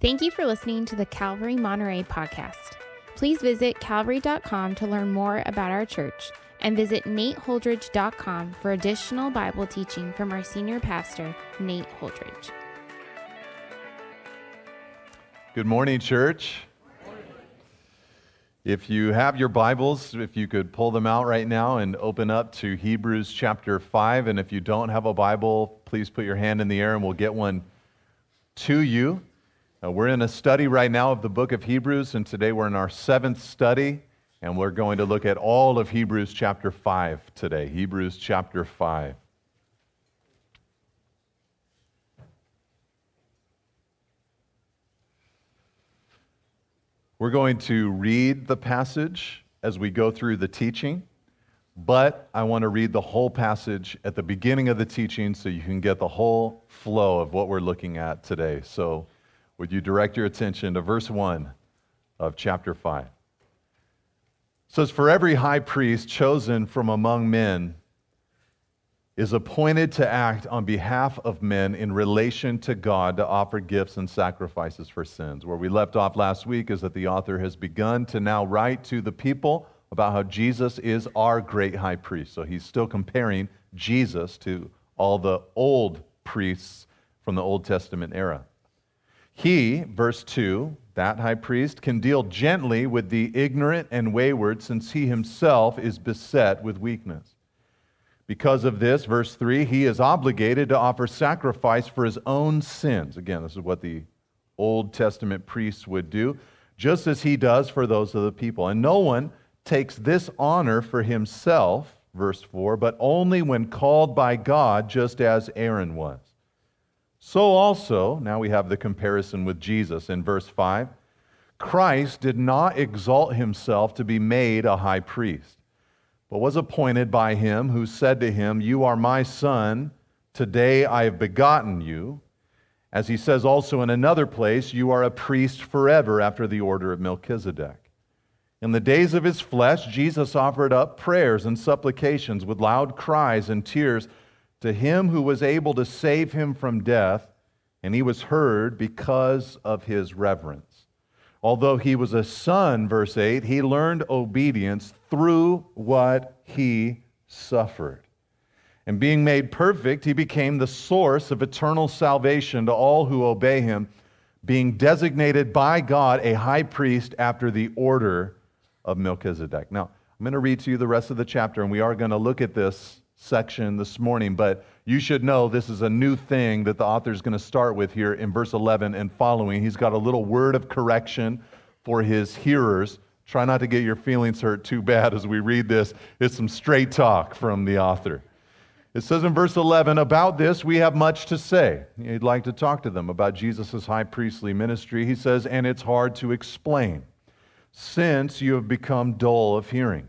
Thank you for listening to the Calvary Monterey podcast. Please visit calvary.com to learn more about our church and visit nateholdridge.com for additional Bible teaching from our senior pastor, Nate Holdridge. Good morning, church. If you have your Bibles, if you could pull them out right now and open up to Hebrews chapter 5. And if you don't have a Bible, please put your hand in the air and we'll get one to you. We're in a study right now of the book of Hebrews, and today we're in our seventh study, and we're going to look at all of Hebrews chapter 5 today. Hebrews chapter 5. We're going to read the passage as we go through the teaching, but I want to read the whole passage at the beginning of the teaching so you can get the whole flow of what we're looking at today. So would you direct your attention to verse 1 of chapter 5? It says, "For every high priest chosen from among men is appointed to act on behalf of men in relation to God, to offer gifts and sacrifices for sins." Where we left off last week is that the author has begun to now write to the people about how Jesus is our great high priest. So he's still comparing Jesus to all the old priests from the Old Testament era. He, verse 2, that high priest, can deal gently with the ignorant and wayward, since he himself is beset with weakness. Because of this, verse 3, he is obligated to offer sacrifice for his own sins. Again, this is what the Old Testament priests would do, just as he does for those of the people. And no one takes this honor for himself, verse 4, but only when called by God, just as Aaron was. So also, now we have the comparison with Jesus in verse 5, Christ did not exalt himself to be made a high priest, but was appointed by him who said to him, "You are my son, today I have begotten you." As he says also in another place, "You are a priest forever after the order of Melchizedek." In the days of his flesh, Jesus offered up prayers and supplications with loud cries and tears to him who was able to save him from death, and he was heard because of his reverence. Although he was a son, verse 8, he learned obedience through what he suffered. And being made perfect, he became the source of eternal salvation to all who obey him, being designated by God a high priest after the order of Melchizedek. Now, I'm going to read to you the rest of the chapter, and we are going to look at this section this morning, but you should know this is a new thing that the author is going to start with here in verse 11 and following. He's got a little word of correction for his hearers. Try not to get your feelings hurt too bad as we read this. It's some straight talk from the author. It says in verse 11, "About this we have much to say." He'd like to talk to them about Jesus' high priestly ministry. He says, "And it's hard to explain, since you have become dull of hearing.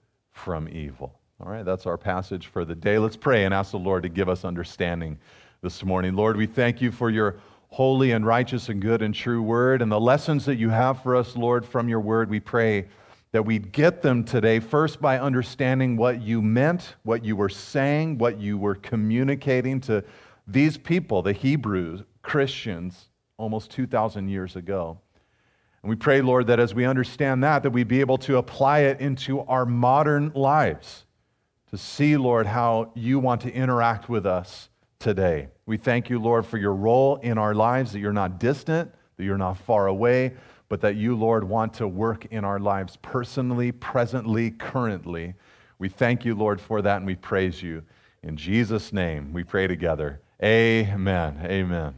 from evil." All right, that's our passage for the day. Let's pray and ask the Lord to give us understanding this morning. Lord, we thank you for your holy and righteous and good and true word and the lessons that you have for us, Lord, from your word. We pray that we'd get them today, first by understanding what you meant, what you were saying, what you were communicating to these people, the Hebrew Christians, almost 2,000 years ago. And we pray, Lord, that as we understand that we'd be able to apply it into our modern lives to see, Lord, how you want to interact with us today. We thank you, Lord, for your role in our lives, that you're not distant, that you're not far away, but that you, Lord, want to work in our lives personally, presently, currently. We thank you, Lord, for that, and we praise you. In Jesus' name, we pray together. Amen. Amen.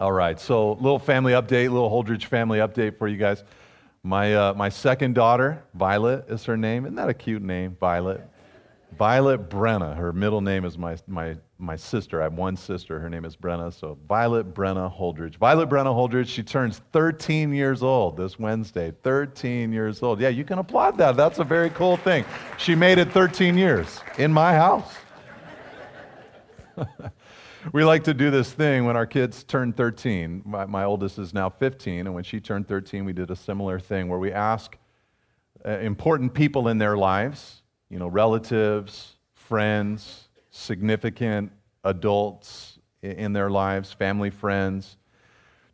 All right, so little family update, little Holdridge family update for you guys. My second daughter, Violet is her name. Isn't that a cute name, Violet? Violet Brenna, her middle name is my my sister. I have one sister. Her name is Brenna. So Violet Brenna Holdridge. Violet Brenna Holdridge, she turns 13 years old this Wednesday. 13 years old. Yeah, you can applaud that. That's a very cool thing. She made it 13 years in my house. We like to do this thing when our kids turn 13. My oldest is now 15, and when she turned 13, we did a similar thing where we ask important people in their lives, you know, relatives, friends, significant adults in their lives, family, friends,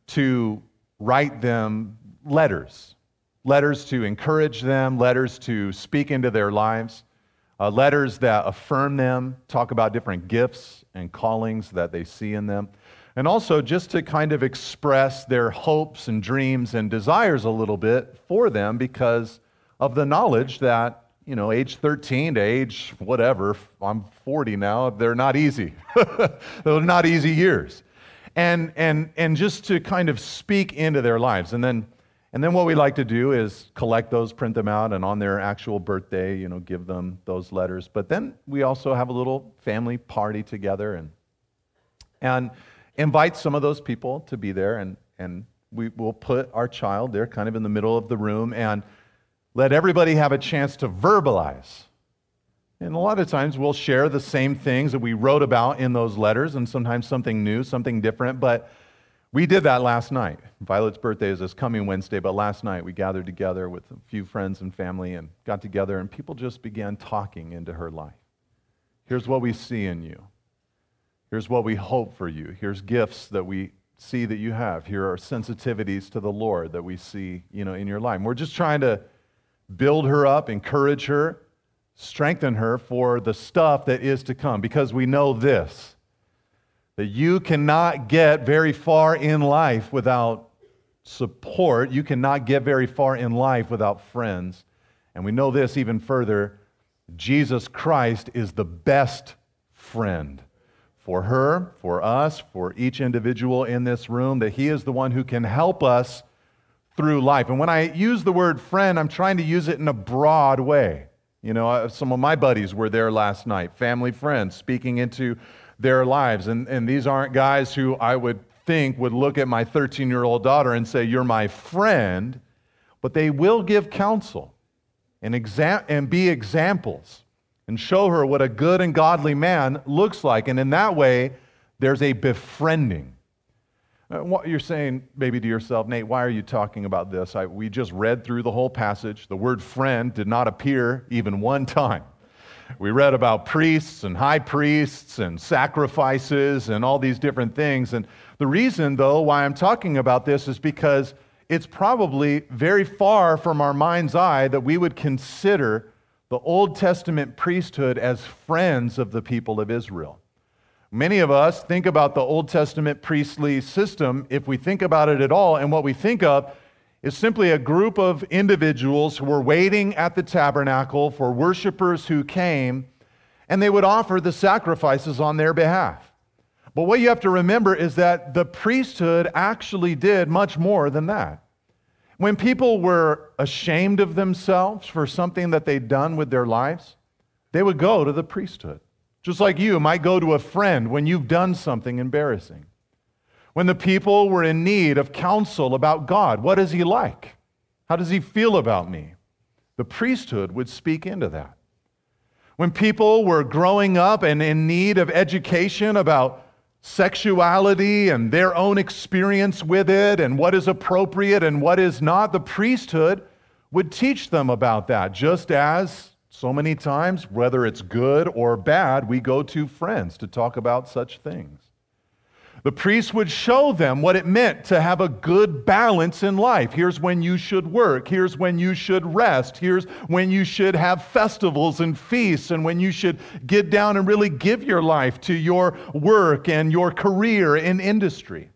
to write them letters. Letters to encourage them, letters to speak into their lives, letters that affirm them, talk about different gifts and callings that they see in them, and also just to kind of express their hopes and dreams and desires a little bit for them because of the knowledge that, you know, age 13 to age whatever, I'm 40 now, they're not easy. They're not easy years. And just to kind of speak into their lives. And then what we like to do is collect those, print them out, and on their actual birthday, you know, give them those letters. But then we also have a little family party together and invite some of those people to be there. And we will put our child there kind of in the middle of the room and let everybody have a chance to verbalize. And a lot of times we'll share the same things that we wrote about in those letters and sometimes something new, something different, but we did that last night. Violet's birthday is this coming Wednesday, but last night we gathered together with a few friends and family and got together, and people just began talking into her life. Here's what we see in you. Here's what we hope for you. Here's gifts that we see that you have. Here are sensitivities to the Lord that we see, you know, in your life. And we're just trying to build her up, encourage her, strengthen her for the stuff that is to come, because we know this, that you cannot get very far in life without support. You cannot get very far in life without friends. And we know this even further. Jesus Christ is the best friend for her, for us, for each individual in this room, that He is the one who can help us through life. And when I use the word friend, I'm trying to use it in a broad way. You know, some of my buddies were there last night, family friends, speaking into their lives. And these aren't guys who I would think would look at my 13-year-old daughter and say, "You're my friend," but they will give counsel and be examples and show her what a good and godly man looks like. And in that way, there's a befriending. What you're saying, maybe to yourself, "Nate, why are you talking about this? We just read through the whole passage. The word friend did not appear even one time. We read about priests and high priests and sacrifices and all these different things." And the reason, though, why I'm talking about this is because it's probably very far from our mind's eye that we would consider the Old Testament priesthood as friends of the people of Israel. Many of us think about the Old Testament priestly system, if we think about it at all, and what we think of is simply a group of individuals who were waiting at the tabernacle for worshipers who came, and they would offer the sacrifices on their behalf. But what you have to remember is that the priesthood actually did much more than that. When people were ashamed of themselves for something that they'd done with their lives, they would go to the priesthood. Just like you might go to a friend when you've done something embarrassing. When the people were in need of counsel about God, what is He like? How does He feel about me? The priesthood would speak into that. When people were growing up and in need of education about sexuality and their own experience with it and what is appropriate and what is not, the priesthood would teach them about that, just as so many times, whether it's good or bad, we go to friends to talk about such things. The priest would show them what it meant to have a good balance in life. Here's when you should work. Here's when you should rest. Here's when you should have festivals and feasts, and when you should get down and really give your life to your work and your career in industry.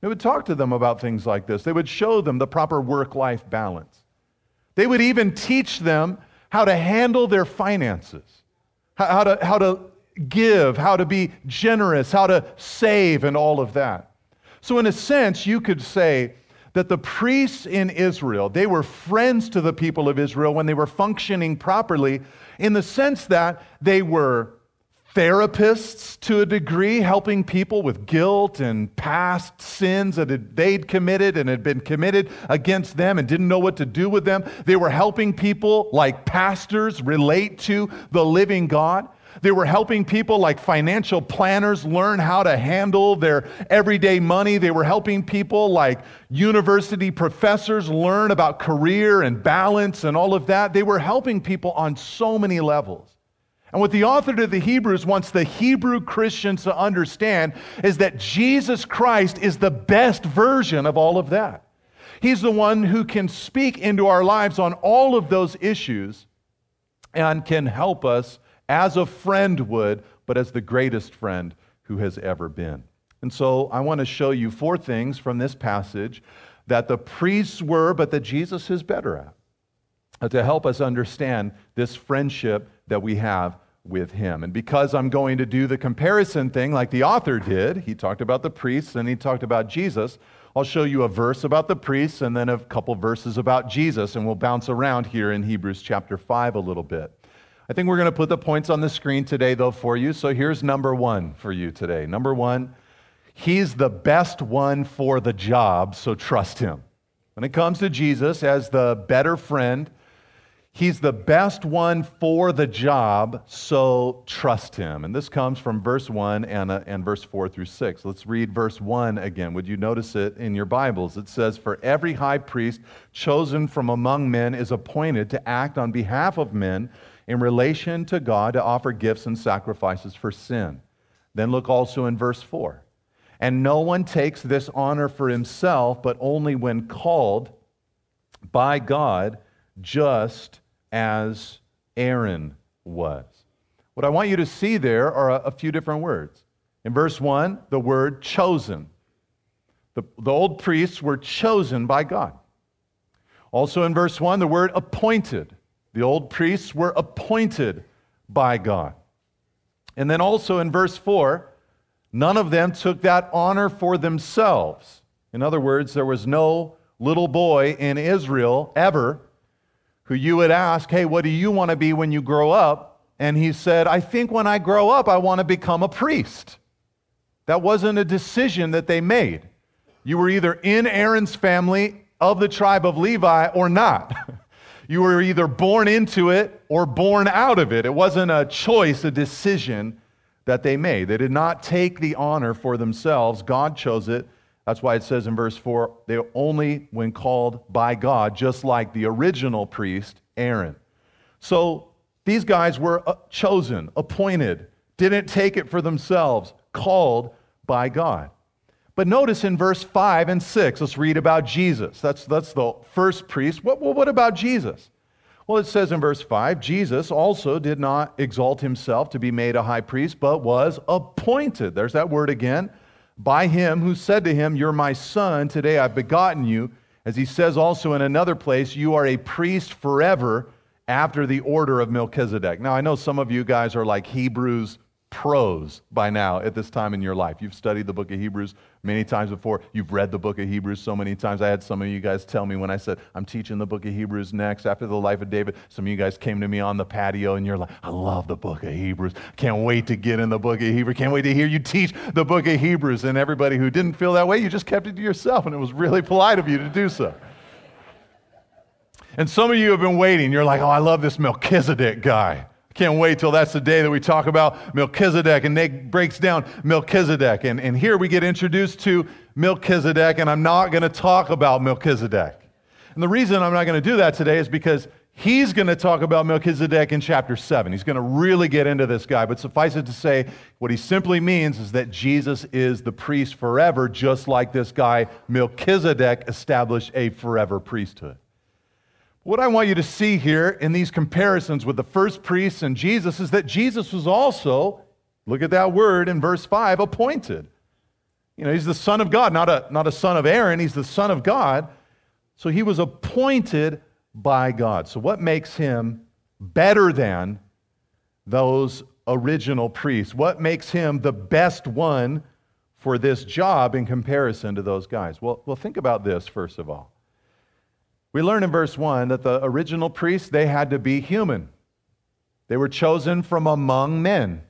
They would talk to them about things like this. They would show them the proper work-life balance. They would even teach them how to handle their finances, how to give, how to be generous, how to save, and all of that. So in a sense, you could say that the priests in Israel, they were friends to the people of Israel when they were functioning properly, in the sense that they were therapists to a degree, helping people with guilt and past sins that they'd committed and had been committed against them and didn't know what to do with them. They were helping people like pastors relate to the living God. They were helping people like financial planners learn how to handle their everyday money. They were helping people like university professors learn about career and balance and all of that. They were helping people on so many levels. And what the author to the Hebrews wants the Hebrew Christians to understand is that Jesus Christ is the best version of all of that. He's the one who can speak into our lives on all of those issues and can help us as a friend would, but as the greatest friend who has ever been. And so I want to show you four things from this passage that the priests were, but that Jesus is better at, to help us understand this friendship that we have with him. And because I'm going to do the comparison thing like the author did, he talked about the priests and he talked about Jesus, I'll show you a verse about the priests and then a couple verses about Jesus, and we'll bounce around here in Hebrews chapter 5 a little bit. I think we're going to put the points on the screen today, though, for you. So here's number one for you today. Number one, he's the best one for the job, so trust him. When it comes to Jesus as the better friend, he's the best one for the job, so trust him. And this comes from verse 1 and verse 4 through 6. Let's read verse 1 again. Would you notice it in your Bibles? It says, "For every high priest chosen from among men is appointed to act on behalf of men in relation to God, to offer gifts and sacrifices for sin." Then look also in verse 4. "And no one takes this honor for himself, but only when called by God, just as Aaron was." What I want you to see there are a few different words. In verse 1, the word chosen. The old priests were chosen by God. Also in verse 1, the word appointed. The old priests were appointed by God. And then also in verse 4, none of them took that honor for themselves. In other words, there was no little boy in Israel ever who you would ask, "Hey, what do you want to be when you grow up?" And he said, "I think when I grow up, I want to become a priest." That wasn't a decision that they made. You were either in Aaron's family of the tribe of Levi or not. You were either born into it or born out of it. It wasn't a choice, a decision that they made. They did not take the honor for themselves. God chose it. That's why it says in verse 4, they only when called by God, just like the original priest, Aaron. So these guys were chosen, appointed, didn't take it for themselves, called by God. But notice in verse 5 and 6, let's read about Jesus. That's the first priest. What about Jesus? Well, it says in verse 5, Jesus also did not exalt himself to be made a high priest, but was appointed. There's that word again. By him who said to him, "You're my son, today I've begotten you." As he says also in another place, "You are a priest forever after the order of Melchizedek." Now, I know some of you guys are like Hebrews pros by now at this time in your life. You've studied the book of Hebrews many times before. You've read the book of Hebrews so many times. I had some of you guys tell me when I said, "I'm teaching the book of Hebrews next after the life of David." Some of you guys came to me on the patio and you're like, "I love the book of Hebrews. Can't wait to get in the book of Hebrews. Can't wait to hear you teach the book of Hebrews." And everybody who didn't feel that way, you just kept it to yourself, and it was really polite of you to do so. And some of you have been waiting. You're like, "Oh, I love this Melchizedek guy. Can't wait till that's the day that we talk about Melchizedek," and Nate breaks down Melchizedek. And here we get introduced to Melchizedek, and I'm not going to talk about Melchizedek. And the reason I'm not going to do that today is because he's going to talk about Melchizedek in chapter 7. He's going to really get into this guy, but suffice it to say, what he simply means is that Jesus is the priest forever, just like this guy Melchizedek established a forever priesthood. What I want you to see here in these comparisons with the first priests and Jesus is that Jesus was also, look at that word in verse 5, appointed. You know, he's the Son of God, not a son of Aaron, he's the Son of God. So he was appointed by God. So what makes him better than those original priests? What makes him the best one for this job in comparison to those guys? Well, think about this first of all. We learn in verse 1 that the original priests, they had to be human. They were chosen from among men.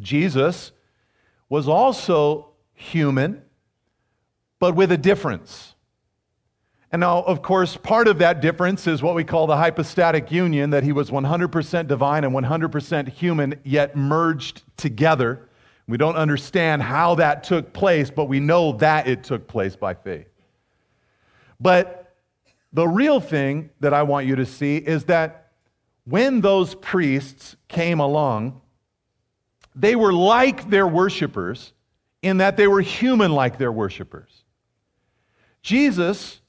Jesus was also human, but with a difference. And now, of course, part of that difference is what we call the hypostatic union, that he was 100% divine and 100% human, yet merged together. We don't understand how that took place, but we know that it took place by faith. But the real thing that I want you to see is that when those priests came along, they were like their worshipers in that they were human like their worshipers. Jesus,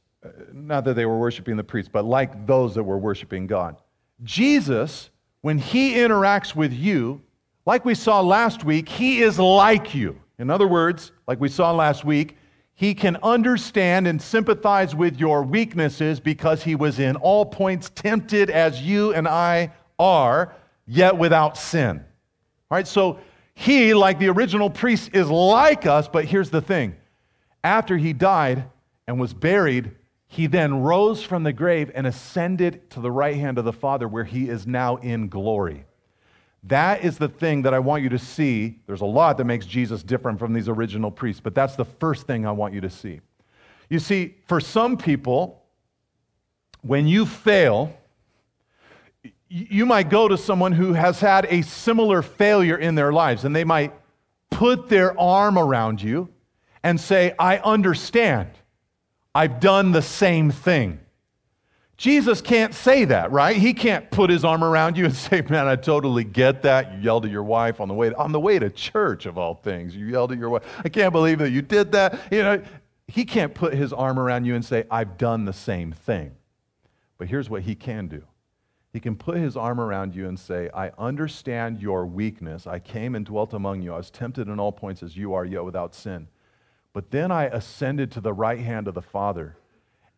not that they were worshiping the priests, but like those that were worshiping God. Jesus, when he interacts with you, like we saw last week, he is like you. In other words, like we saw last week, he can understand and sympathize with your weaknesses because he was in all points tempted as you and I are, yet without sin. All right, so he, like the original priest, is like us, but here's the thing. After he died and was buried, he then rose from the grave and ascended to the right hand of the Father, where he is now in glory. That is the thing that I want you to see. There's a lot that makes Jesus different from these original priests, but that's the first thing I want you to see. You see, for some people, when you fail, you might go to someone who has had a similar failure in their lives, and they might put their arm around you and say, I understand. I've done the same thing. Jesus can't say that, right? He can't put his arm around you and say, man, I totally get that. You yelled at your wife on the way to church, of all things. You yelled at your wife. I can't believe that you did that. You know, he can't put his arm around you and say, I've done the same thing. But here's what he can do. He can put his arm around you and say, I understand your weakness. I came and dwelt among you. I was tempted in all points as you are, yet without sin. But then I ascended to the right hand of the Father,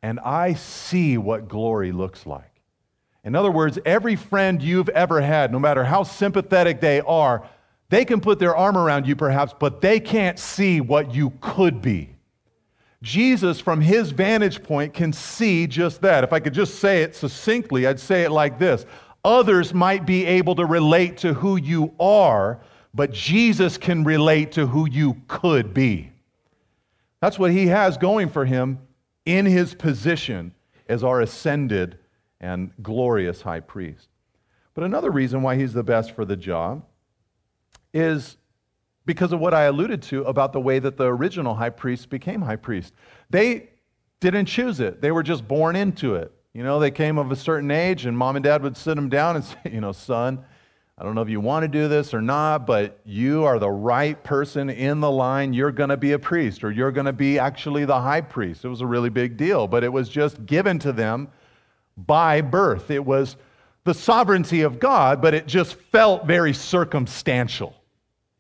and I see what glory looks like. In other words, every friend you've ever had, no matter how sympathetic they are, they can put their arm around you perhaps, but they can't see what you could be. Jesus, from his vantage point, can see just that. If I could just say it succinctly, I'd say it like this. Others might be able to relate to who you are, but Jesus can relate to who you could be. That's what he has going for him in his position as our ascended and glorious high priest. But another reason why he's the best for the job is because of what I alluded to about the way that the original high priests became high priests. They didn't choose it. They were just born into it. You know, they came of a certain age, and mom and dad would sit them down and say, you know, son, I don't know if you want to do this or not, but you are the right person in the line. You're going to be a priest, or you're going to be actually the high priest. It was a really big deal, but it was just given to them by birth. It was the sovereignty of God, but it just felt very circumstantial,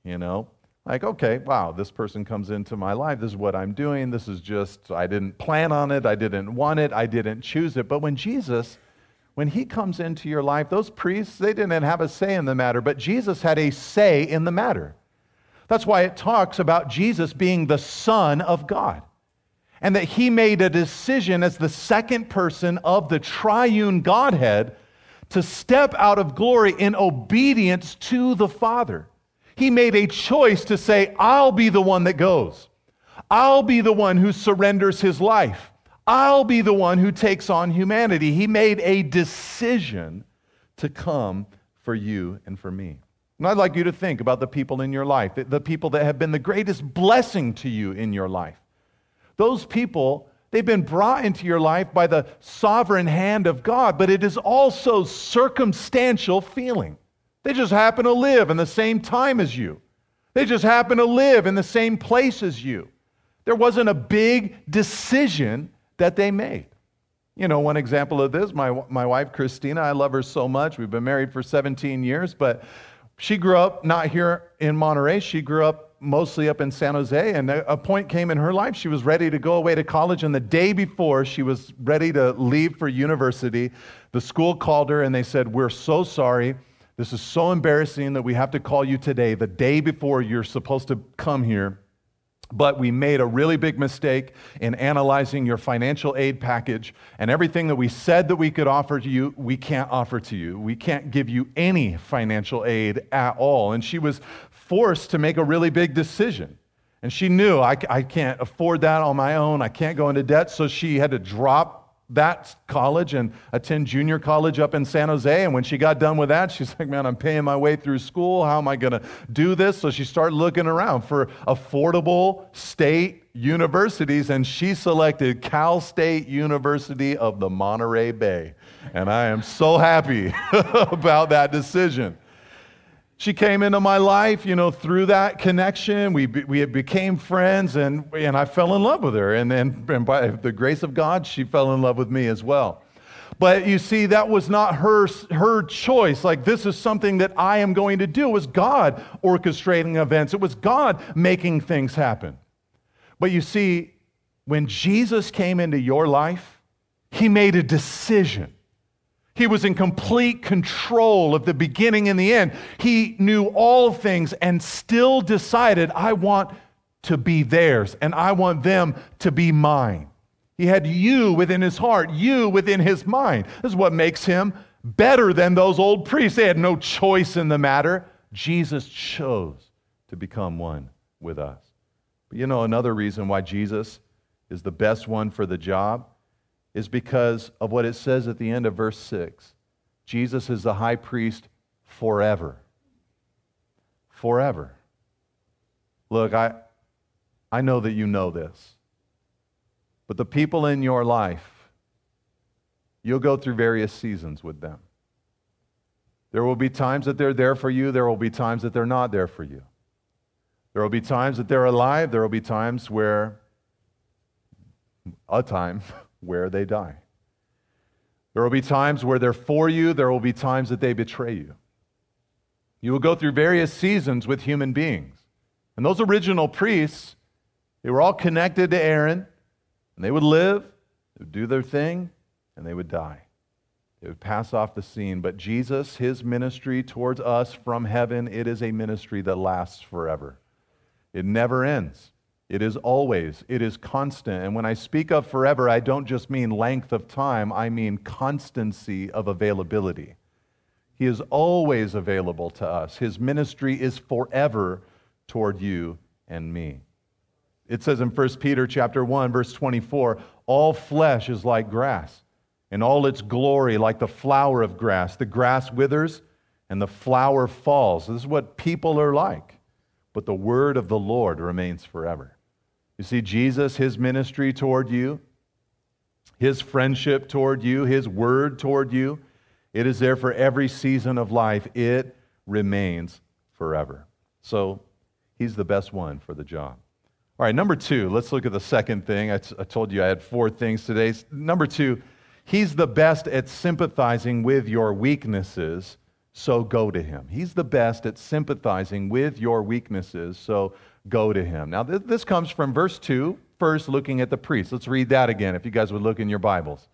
you know? Like, okay, wow, this person comes into my life. This is what I'm doing. This is just, I didn't plan on it. I didn't want it. I didn't choose it. But when Jesus... when he comes into your life, those priests, they didn't have a say in the matter, but Jesus had a say in the matter. That's why it talks about Jesus being the Son of God, and that he made a decision as the second person of the triune Godhead to step out of glory in obedience to the Father. He made a choice to say, I'll be the one that goes. I'll be the one who surrenders his life. I'll be the one who takes on humanity. He made a decision to come for you and for me. And I'd like you to think about the people in your life, the people that have been the greatest blessing to you in your life. Those people, they've been brought into your life by the sovereign hand of God, but it is also circumstantial feeling. They just happen to live in the same time as you. They just happen to live in the same place as you. There wasn't a big decision that they made. You know, one example of this, my wife, Christina, I love her so much. We've been married for 17 years, but she grew up not here in Monterey. She grew up mostly up in San Jose, and a point came in her life. She was ready to go away to college, and the day before she was ready to leave for university, the school called her, and they said, we're so sorry. This is so embarrassing that we have to call you today, the day before you're supposed to come here. But we made a really big mistake in analyzing your financial aid package, and everything that we said that we could offer to you, we can't offer to you. We can't give you any financial aid at all. And she was forced to make a really big decision. And she knew, I can't afford that on my own. I can't go into debt. So she had to drop that college and attend junior college up in San Jose. And when she got done with that, she's like, man, I'm paying my way through school. How am I going to do this? So she started looking around for affordable state universities, and she selected Cal State University of the Monterey Bay. And I am so happy about that decision. She came into my life, you know, through that connection. We became friends, and I fell in love with her. And by the grace of God, she fell in love with me as well. But you see, that was not her choice. Like, this is something that I am going to do. It was God orchestrating events. It was God making things happen. But you see, when Jesus came into your life, he made a decision. He was in complete control of the beginning and the end. He knew all things and still decided, I want to be theirs and I want them to be mine. He had you within his heart, you within his mind. This is what makes him better than those old priests. They had no choice in the matter. Jesus chose to become one with us. But you know, another reason why Jesus is the best one for the job is because of what it says at the end of verse 6. Jesus is the high priest forever. Forever. Look, I know that you know this. But the people in your life, you'll go through various seasons with them. There will be times that they're there for you. There will be times that they're not there for you. There will be times that they're alive. There will be times where, where they die. There will be times where they're for you. There will be times that they betray you. You will go through various seasons with human beings. And those original priests, they were all connected to Aaron, and they would live, they would do their thing, and they would die. They would pass off the scene. But Jesus, his ministry towards us from heaven, it is a ministry that lasts forever. It never ends. It is always, it is constant. And when I speak of forever, I don't just mean length of time, I mean constancy of availability. He is always available to us. His ministry is forever toward you and me. It says in 1 Peter chapter 1, verse 24, all flesh is like grass, and all its glory like the flower of grass. The grass withers and the flower falls. This is what people are like. But the word of the Lord remains forever. You see, Jesus, his ministry toward you, his friendship toward you, his word toward you, it is there for every season of life. It remains forever. So he's the best one for the job. All right, number two, let's look at the second thing. I told you I had four things today. Number two, he's the best at sympathizing with your weaknesses, so go to him. He's the best at sympathizing with your weaknesses, so go to him. Now, this comes from verse 2, first looking at the priest. Let's read that again, if you guys would look in your Bibles.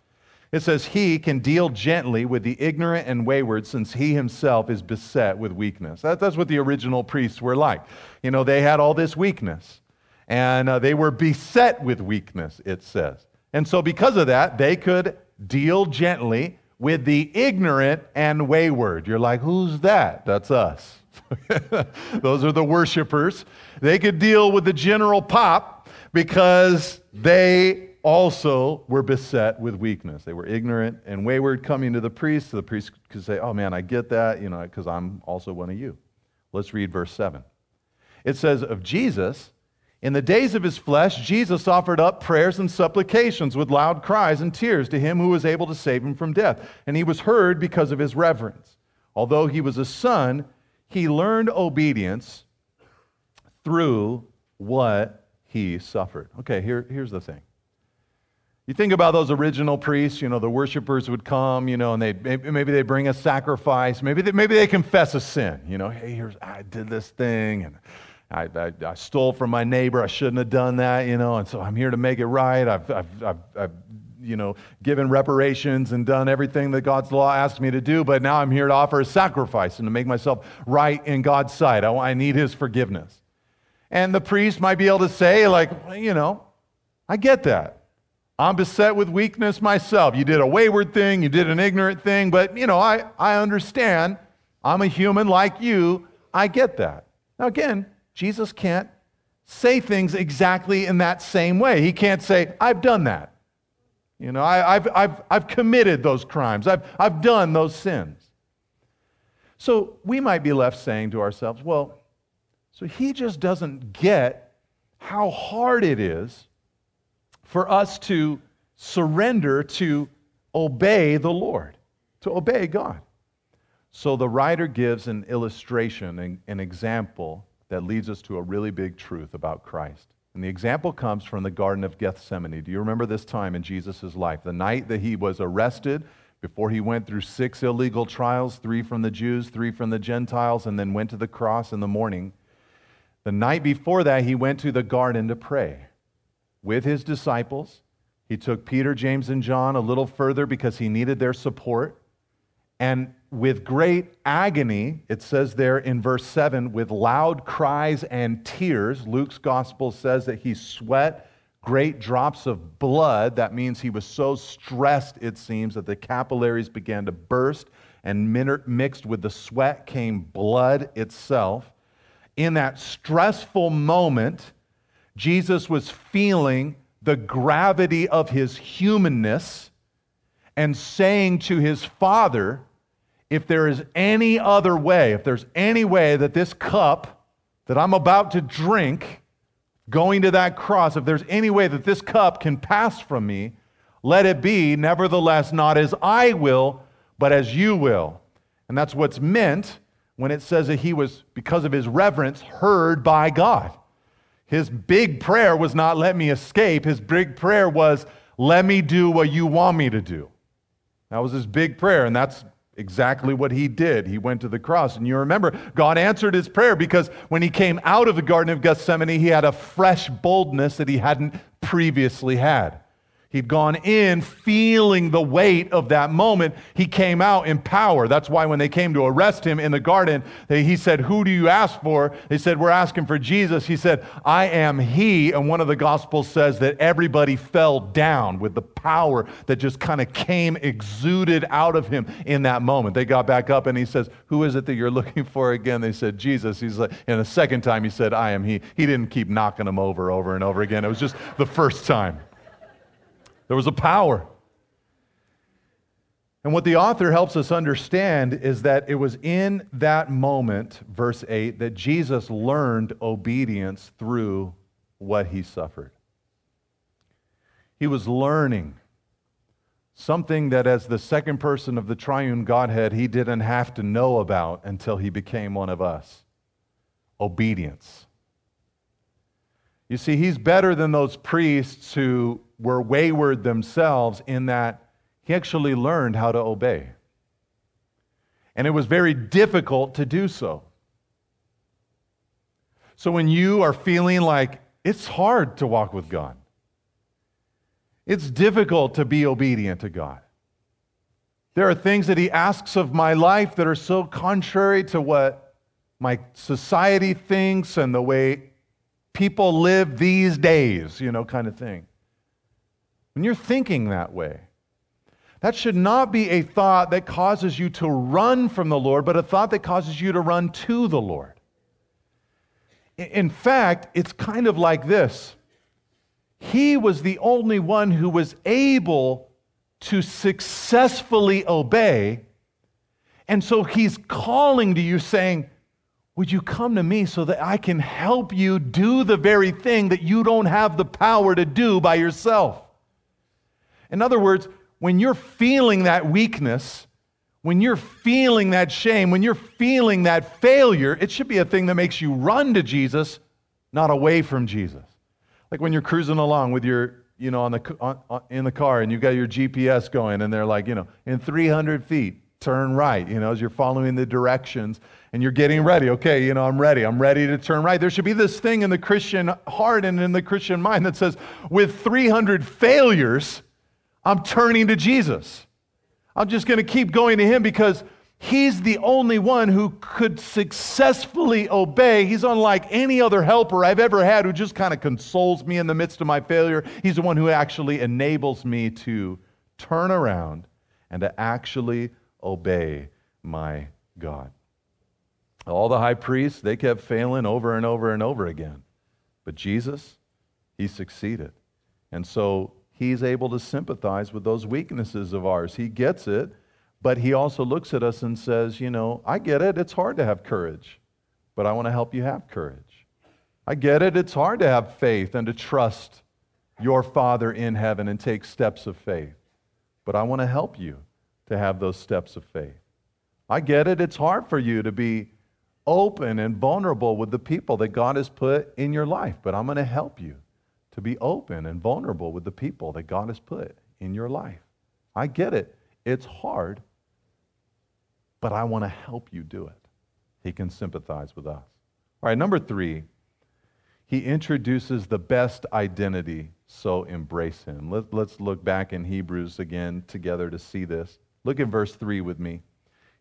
It says, he can deal gently with the ignorant and wayward, since he himself is beset with weakness. That's what the original priests were like. You know, they had all this weakness, and they were beset with weakness, it says. And so because of that, they could deal gently with the ignorant and wayward. You're like, who's that? That's us. Those are the worshipers. They could deal with the general pop because they also were beset with weakness. They were ignorant and wayward, coming to the priest. So the priest could say, oh man, I get that, you know, because I'm also one of you. Let's read verse 7. It says of Jesus, in the days of his flesh, Jesus offered up prayers and supplications with loud cries and tears to him who was able to save him from death. And he was heard because of his reverence. Although he was a son, he learned obedience through what he suffered. Okay, here's the thing. You think about those original priests, you know, the worshipers would come, you know, and maybe they bring a sacrifice. Maybe they confess a sin. You know, hey, I did this thing, and I stole from my neighbor. I shouldn't have done that, you know, and so I'm here to make it right. I've you know, given reparations and done everything that God's law asks me to do, but now I'm here to offer a sacrifice and to make myself right in God's sight. I need his forgiveness. And the priest might be able to say, like, you know, I get that. I'm beset with weakness myself. You did a wayward thing. You did an ignorant thing, but, you know, I understand. I'm a human like you. I get that. Now again, Jesus can't say things exactly in that same way. He can't say, I've done that. You know, I've committed those crimes. I've done those sins. So we might be left saying to ourselves, well, so he just doesn't get how hard it is for us to surrender, to obey the Lord, to obey God. So the writer gives an illustration, an example that leads us to a really big truth about Christ. And the example comes from the Garden of Gethsemane. Do you remember this time in Jesus' life? The night that he was arrested, before he went through 6 illegal trials, 3 from the Jews, 3 from the Gentiles, and then went to the cross in the morning. The night before that, he went to the garden to pray with his disciples. He took Peter, James, and John a little further because he needed their support. And with great agony, it says there in verse 7, with loud cries and tears, Luke's gospel says that he sweat great drops of blood. That means he was so stressed, it seems, that the capillaries began to burst, and mixed with the sweat came blood itself. In that stressful moment, Jesus was feeling the gravity of his humanness and saying to his Father, if there is any other way, if there's any way that this cup that I'm about to drink, going to that cross, if there's any way that this cup can pass from me, let it be, nevertheless, not as I will, but as you will. And that's what's meant when it says that he was, because of his reverence, heard by God. His big prayer was not, let me escape. His big prayer was, let me do what you want me to do. That was his big prayer, and that's exactly what he did. He went to the cross, and you remember, God answered his prayer because when he came out of the Garden of Gethsemane, he had a fresh boldness that he hadn't previously had. He'd gone in feeling the weight of that moment. He came out in power. That's why when they came to arrest him in the garden, he said, who do you ask for? They said, we're asking for Jesus. He said, I am he. And one of the Gospels says that everybody fell down with the power that just kind of came exuded out of him in that moment. They got back up and he says, who is it that you're looking for again? They said, Jesus. He's like, and the second time he said, I am he. He didn't keep knocking them over and over again. It was just the first time. There was a power. And what the author helps us understand is that it was in that moment, verse 8, that Jesus learned obedience through what he suffered. He was learning something that as the second person of the triune Godhead, he didn't have to know about until he became one of us. Obedience. You see, he's better than those priests who were wayward themselves in that he actually learned how to obey. And it was very difficult to do so. So when you are feeling like it's hard to walk with God, it's difficult to be obedient to God. There are things that he asks of my life that are so contrary to what my society thinks and the way people live these days, you know, kind of thing. When you're thinking that way, that should not be a thought that causes you to run from the Lord, but a thought that causes you to run to the Lord. In fact, it's kind of like this. He was the only one who was able to successfully obey, and so he's calling to you saying, would you come to me so that I can help you do the very thing that you don't have the power to do by yourself? In other words, when you're feeling that weakness, when you're feeling that shame, when you're feeling that failure, it should be a thing that makes you run to Jesus, not away from Jesus. Like when you're cruising along with your, you know, in the car and you've got your GPS going and they're like, you know, in 300 feet, turn right, you know, as you're following the directions and you're getting ready. Okay, you know, I'm ready to turn right. There should be this thing in the Christian heart and in the Christian mind that says, with 300 failures, I'm turning to Jesus. I'm just going to keep going to him because he's the only one who could successfully obey. He's unlike any other helper I've ever had who just kind of consoles me in the midst of my failure. He's the one who actually enables me to turn around and to actually obey my God. All the high priests, they kept failing over and over and over again. But Jesus, he succeeded. And so he's able to sympathize with those weaknesses of ours. He gets it, but he also looks at us and says, you know, I get it. It's hard to have courage, but I want to help you have courage. I get it. It's hard to have faith and to trust your Father in heaven and take steps of faith, but I want to help you to have those steps of faith. I get it. It's hard for you to be open and vulnerable with the people that God has put in your life, but I'm going to help you to be open and vulnerable with the people that God has put in your life. I get it. It's hard, but I want to help you do it. He can sympathize with us. All right, number three, he introduces the best identity, so embrace him. Let's look back in Hebrews again together to see this. Look at verse 3 with me.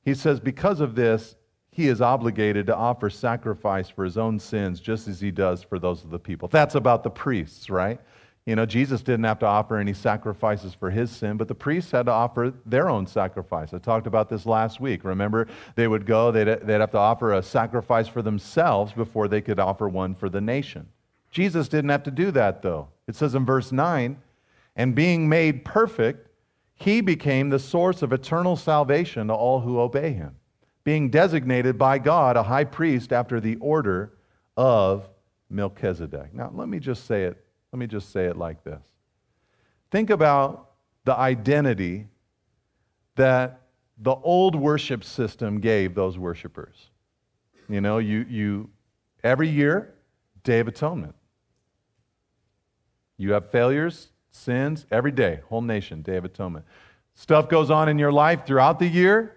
He says, because of this, he is obligated to offer sacrifice for his own sins just as he does for those of the people. That's about the priests, right? You know, Jesus didn't have to offer any sacrifices for his sin, but the priests had to offer their own sacrifice. I talked about this last week. Remember, they would go, they'd have to offer a sacrifice for themselves before they could offer one for the nation. Jesus didn't have to do that, though. It says in verse 9, and being made perfect, he became the source of eternal salvation to all who obey him, being designated by God a high priest after the order of Melchizedek. Now, let me just say it. Let me just say it like this. Think about the identity that the old worship system gave those worshipers. You know, you every year, Day of Atonement. You have failures, sins, every day, whole nation, Day of Atonement. Stuff goes on in your life throughout the year.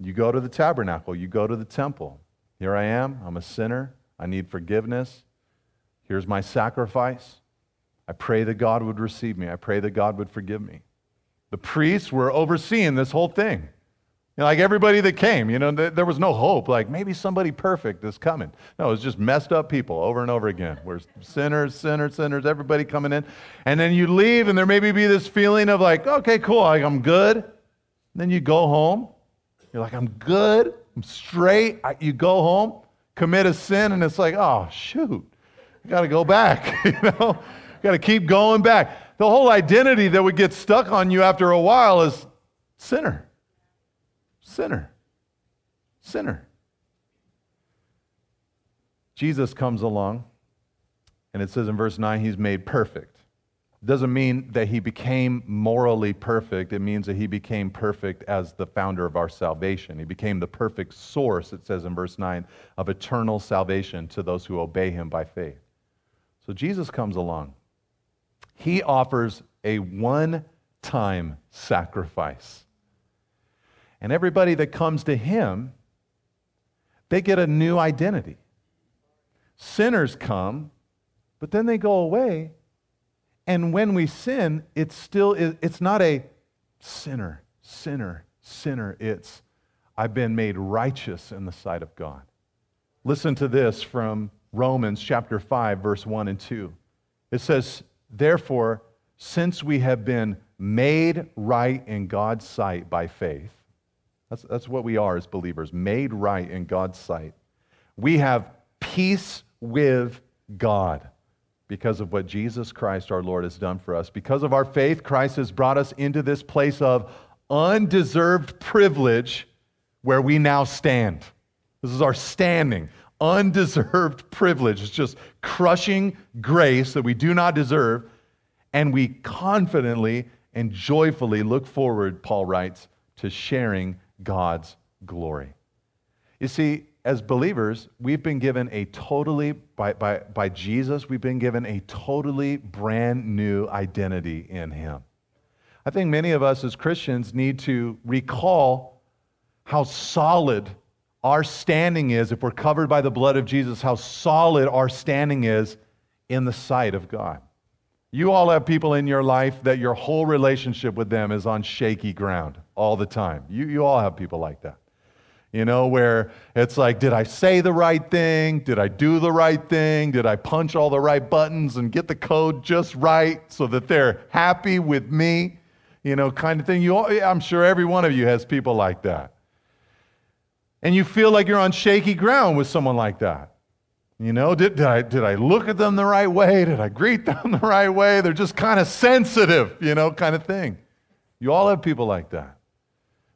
You go to the tabernacle. You go to the temple. Here I am. I'm a sinner. I need forgiveness. Here's my sacrifice. I pray that God would receive me. I pray that God would forgive me. The priests were overseeing this whole thing. You know, like everybody that came, you know, there was no hope. Like maybe somebody perfect is coming. No, it was just messed up people over and over again. We're sinners, everybody coming in. And then you leave and there maybe be this feeling of like, okay, cool, like I'm good. And then you go home. You're like, I'm good, I'm straight. You go home, commit a sin, and it's like, oh, shoot, I got to go back, you know? Got to keep going back. The whole identity that would get stuck on you after a while is sinner. Jesus comes along, and it says in verse 9, he's made perfect. It doesn't mean that he became morally perfect. It means that he became perfect as the founder of our salvation. He became the perfect source, it says in verse 9, of eternal salvation to those who obey him by faith. So Jesus comes along. He offers a one-time sacrifice. And everybody that comes to him, they get a new identity. Sinners come, but then they go away. And when we sin, it's not a sinner. It's, I've been made righteous in the sight of God. Listen to this from Romans chapter 5, verse 1 and 2. It says, therefore, since we have been made right in God's sight by faith, that's what we are as believers, made right in God's sight, we have peace with God. Because of what Jesus Christ our Lord has done for us. Because of our faith, Christ has brought us into this place of undeserved privilege where we now stand. This is our standing. Undeserved privilege. It's just crushing grace that we do not deserve. And we confidently and joyfully look forward, Paul writes, to sharing God's glory. You see, as believers, we've been given a totally, by Jesus, we've been given a totally brand new identity in him. I think many of us as Christians need to recall how solid our standing is, if we're covered by the blood of Jesus, how solid our standing is in the sight of God. You all have people in your life that your whole relationship with them is on shaky ground all the time. You all have people like that. You know, where it's like, did I say the right thing? Did I do the right thing? Did I punch all the right buttons and get the code just right so that they're happy with me? You know, kind of thing. I'm sure every one of you has people like that. And you feel like you're on shaky ground with someone like that. You know, did I look at them the right way? Did I greet them the right way? They're just kind of sensitive, you know, kind of thing. You all have people like that.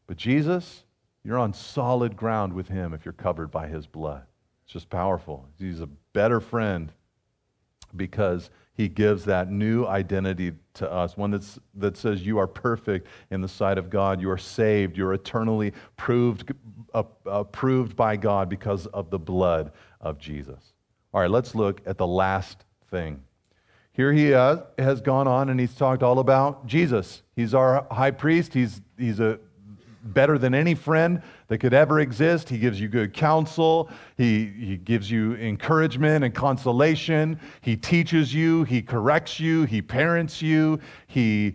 But Jesus, you're on solid ground with him if you're covered by his blood. It's just powerful. He's a better friend because he gives that new identity to us, one that says you are perfect in the sight of God, you are saved, you're eternally approved by God because of the blood of Jesus. All right, let's look at the last thing. Here he has gone on and he's talked all about Jesus. He's our high priest. He's a better than any friend that could ever exist. He gives you good counsel. He gives you encouragement and consolation. He teaches you. He corrects you. He parents you. He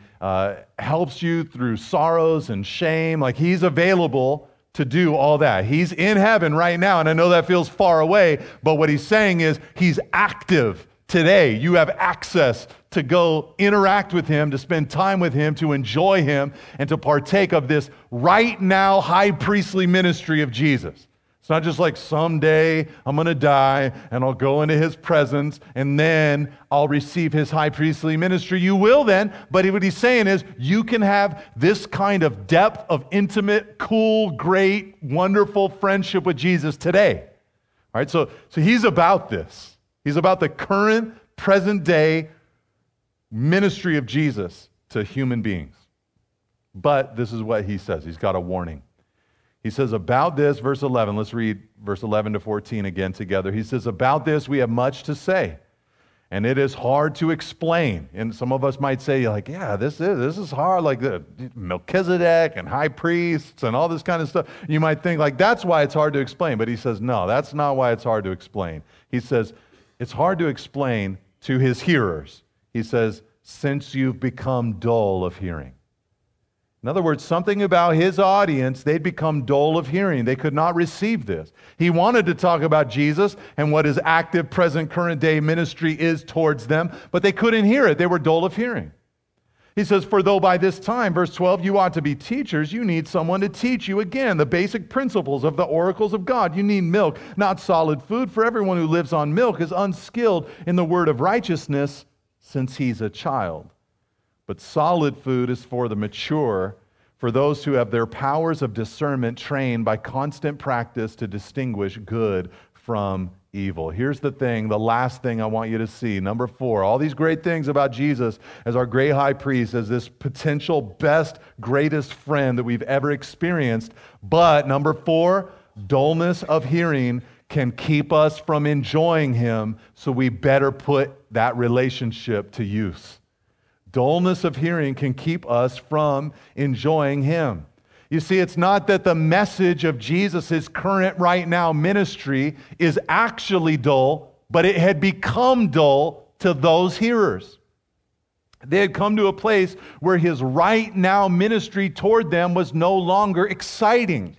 helps you through sorrows and shame. Like, he's available to do all that. He's in heaven right now, and I know that feels far away, but what he's saying is he's active today. You have access to go interact with him, to spend time with him, to enjoy him, and to partake of this right now high priestly ministry of Jesus. It's not just like someday I'm going to die and I'll go into his presence and then I'll receive his high priestly ministry. You will then, but what he's saying is you can have this kind of depth of intimate, cool, great, wonderful friendship with Jesus today. All right, so he's about this. He's about the current, present day ministry of Jesus to human beings. But this is what he says. He's got a warning. He says about this, verse 11, let's read verse 11 to 14 again together. He says, about this we have much to say, and it is hard to explain. And some of us might say, like, yeah, this is hard, like the Melchizedek and high priests and all this kind of stuff. You might think, like, that's why it's hard to explain. But he says, no, that's not why it's hard to explain. He says, it's hard to explain to his hearers. He says, since you've become dull of hearing. In other words, something about his audience, they'd become dull of hearing. They could not receive this. He wanted to talk about Jesus and what his active, present, current day ministry is towards them, but they couldn't hear it. They were dull of hearing. He says, for though by this time, verse 12, you ought to be teachers, you need someone to teach you again the basic principles of the oracles of God. You need milk, not solid food, for everyone who lives on milk is unskilled in the word of righteousness since he's a child. But solid food is for the mature, for those who have their powers of discernment trained by constant practice to distinguish good from evil. Here's the thing, the last thing I want you to see. Number 4, all these great things about Jesus as our great high priest, as this potential best, greatest friend that we've ever experienced. But number 4, dullness of hearing can keep us from enjoying him, so we better put that relationship to use. Dullness of hearing can keep us from enjoying him. You see, it's not that the message of Jesus' current right now ministry is actually dull, but it had become dull to those hearers. They had come to a place where his right now ministry toward them was no longer exciting.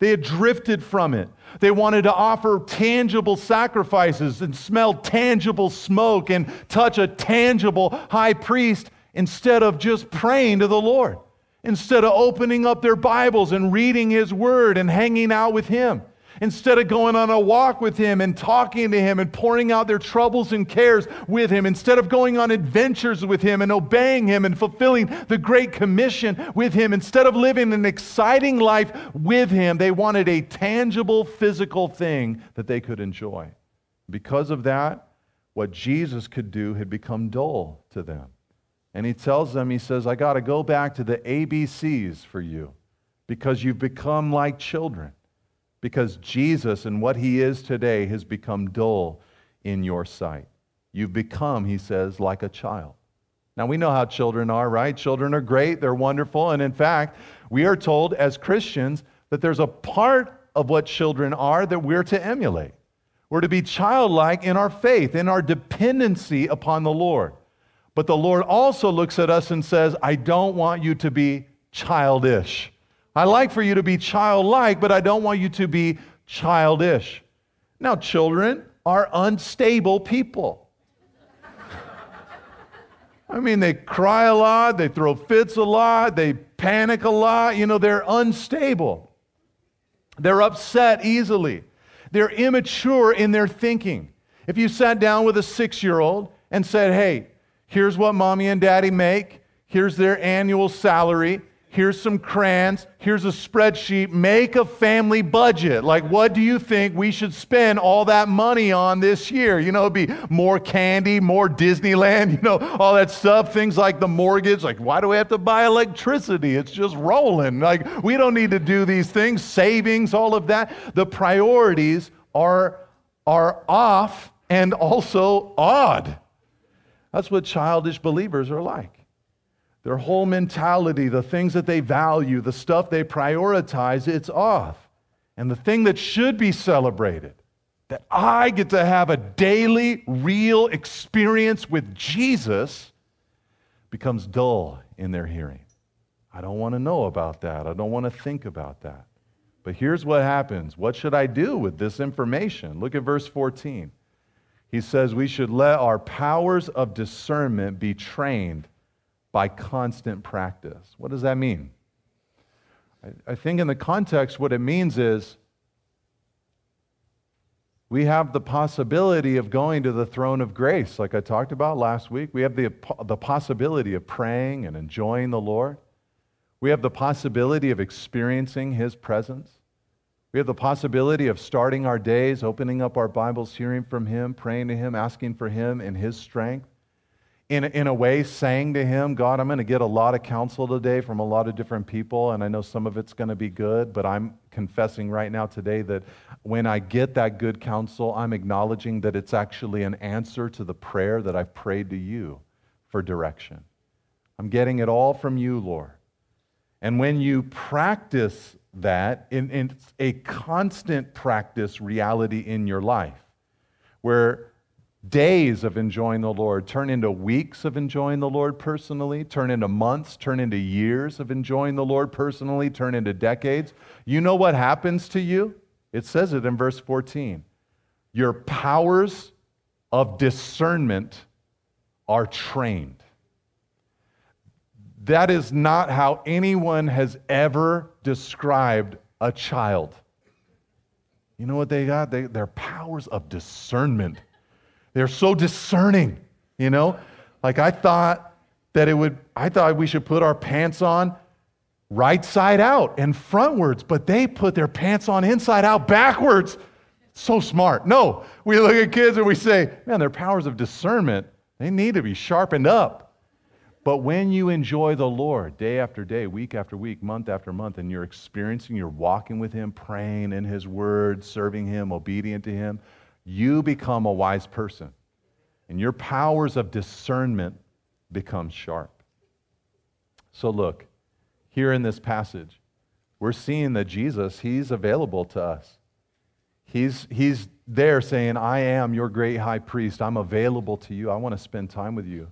They had drifted from it. They wanted to offer tangible sacrifices and smell tangible smoke and touch a tangible high priest instead of just praying to the Lord, instead of opening up their Bibles and reading his word and hanging out with him, instead of going on a walk with him and talking to him and pouring out their troubles and cares with him, instead of going on adventures with him and obeying him and fulfilling the Great Commission with him, instead of living an exciting life with him, they wanted a tangible, physical thing that they could enjoy. Because of that, what Jesus could do had become dull to them. And he tells them, he says, I got to go back to the ABCs for you because you've become like children. Because Jesus and what he is today has become dull in your sight. You've become, he says, like a child. Now we know how children are, right? Children are great, they're wonderful, and in fact, we are told as Christians that there's a part of what children are that we're to emulate. We're to be childlike in our faith, in our dependency upon the Lord. But the Lord also looks at us and says, I don't want you to be childish. I like for you to be childlike, but I don't want you to be childish. Now, children are unstable people. I mean, they cry a lot, they throw fits a lot, they panic a lot, you know, they're unstable. They're upset easily. They're immature in their thinking. If you sat down with a 6-year-old and said, hey, here's what mommy and daddy make. Here's their annual salary. Here's some crayons. Here's a spreadsheet. Make a family budget. Like, what do you think we should spend all that money on this year? You know, it'd be more candy, more Disneyland, you know, all that stuff. Things like the mortgage. Like, why do we have to buy electricity? It's just rolling. Like, we don't need to do these things. Savings, all of that. The priorities are off and also odd. That's what childish believers are like. Their whole mentality, the things that they value, the stuff they prioritize, it's off. And the thing that should be celebrated, that I get to have a daily, real experience with Jesus, becomes dull in their hearing. I don't want to know about that. I don't want to think about that. But here's what happens. What should I do with this information? Look at verse 14. He says we should let our powers of discernment be trained by constant practice. What does that mean? I think in the context what it means is we have the possibility of going to the throne of grace, like I talked about last week. We have the possibility of praying and enjoying the Lord. We have the possibility of experiencing His presence. We have the possibility of starting our days, opening up our Bibles, hearing from Him, praying to Him, asking for Him in His strength. In a way, saying to Him, God, I'm going to get a lot of counsel today from a lot of different people, and I know some of it's going to be good, but I'm confessing right now today that when I get that good counsel, I'm acknowledging that it's actually an answer to the prayer that I've prayed to You for direction. I'm getting it all from You, Lord. And when you practice that, it's a constant practice reality in your life, where days of enjoying the Lord turn into weeks of enjoying the Lord personally, turn into months, turn into years of enjoying the Lord personally, turn into decades. You know what happens to you? It says it in verse 14. Your powers of discernment are trained. That is not how anyone has ever described a child. You know what they got? Their powers of discernment. They're so discerning, you know? Like I thought we should put our pants on right side out and frontwards, but they put their pants on inside out backwards. So smart. No, we look at kids and we say, man, their powers of discernment, they need to be sharpened up. But when you enjoy the Lord day after day, week after week, month after month, and you're experiencing, you're walking with Him, praying in His Word, serving Him, obedient to Him, you become a wise person. And your powers of discernment become sharp. So look, here in this passage, we're seeing that Jesus, He's available to us. He's there saying, I am your great high priest. I'm available to you. I want to spend time with you.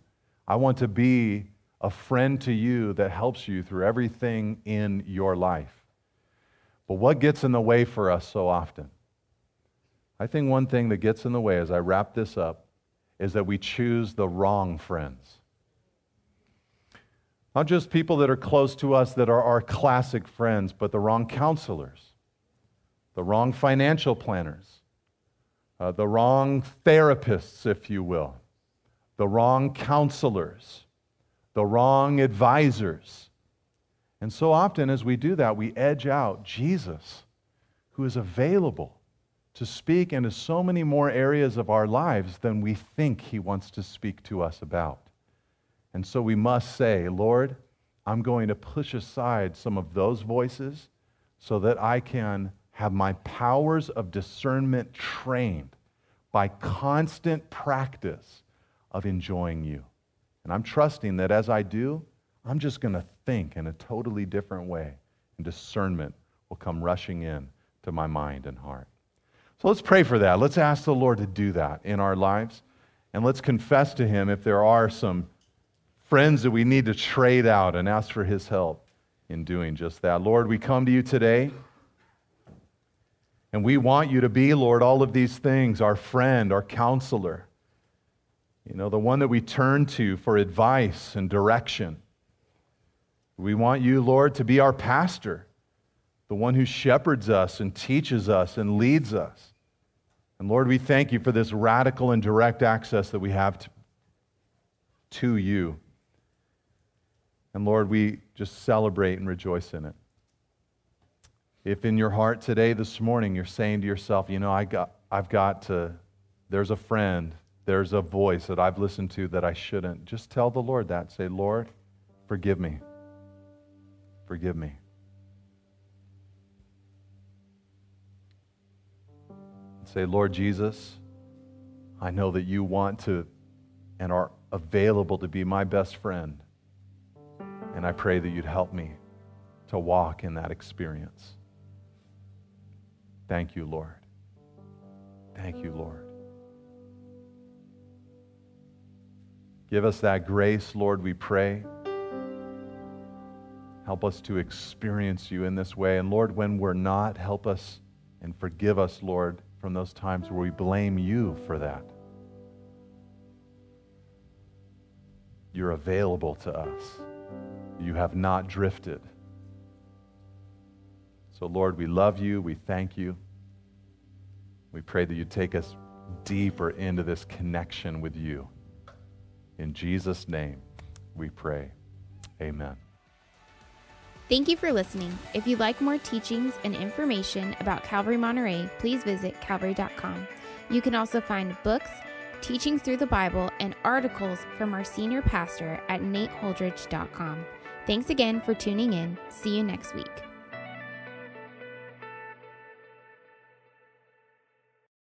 I want to be a friend to you that helps you through everything in your life. But what gets in the way for us so often? I think one thing that gets in the way as I wrap this up is that we choose the wrong friends. Not just people that are close to us that are our classic friends, but the wrong counselors, the wrong financial planners, the wrong therapists, if you will. The wrong counselors, the wrong advisors. And so often as we do that, we edge out Jesus, who is available to speak into so many more areas of our lives than we think He wants to speak to us about. And so we must say, Lord, I'm going to push aside some of those voices so that I can have my powers of discernment trained by constant practice of enjoying You. And I'm trusting that as I do, I'm just going to think in a totally different way, and discernment will come rushing in to my mind and heart. So let's pray for that. Let's ask the Lord to do that in our lives, and let's confess to Him if there are some friends that we need to trade out and ask for His help in doing just that. Lord, we come to You today, and we want You to be, Lord, all of these things, our friend, our counselor, you know, the one that we turn to for advice and direction. We want You, Lord, to be our pastor, the one who shepherds us and teaches us and leads us. And Lord, we thank you for this radical and direct access that we have to you. And Lord, we just celebrate and rejoice in it. If in your heart today, this morning, you're saying to yourself, you know, there's a friend, there's a voice that I've listened to that I shouldn't. Just tell the Lord that. Say, Lord, forgive me. Forgive me. Say, Lord Jesus, I know that you want to and are available to be my best friend. And I pray that you'd help me to walk in that experience. Thank you, Lord. Thank you, Lord. Give us that grace, Lord, we pray. Help us to experience you in this way. And Lord, when we're not, help us and forgive us, Lord, from those times where we blame you for that. You're available to us. You have not drifted. So, Lord, we love you. We thank you. We pray that you take us deeper into this connection with you. In Jesus' name, we pray. Amen. Thank you for listening. If you'd like more teachings and information about Calvary Monterey, please visit calvary.com. You can also find books, teachings through the Bible, and articles from our senior pastor at nateholdridge.com. Thanks again for tuning in. See you next week.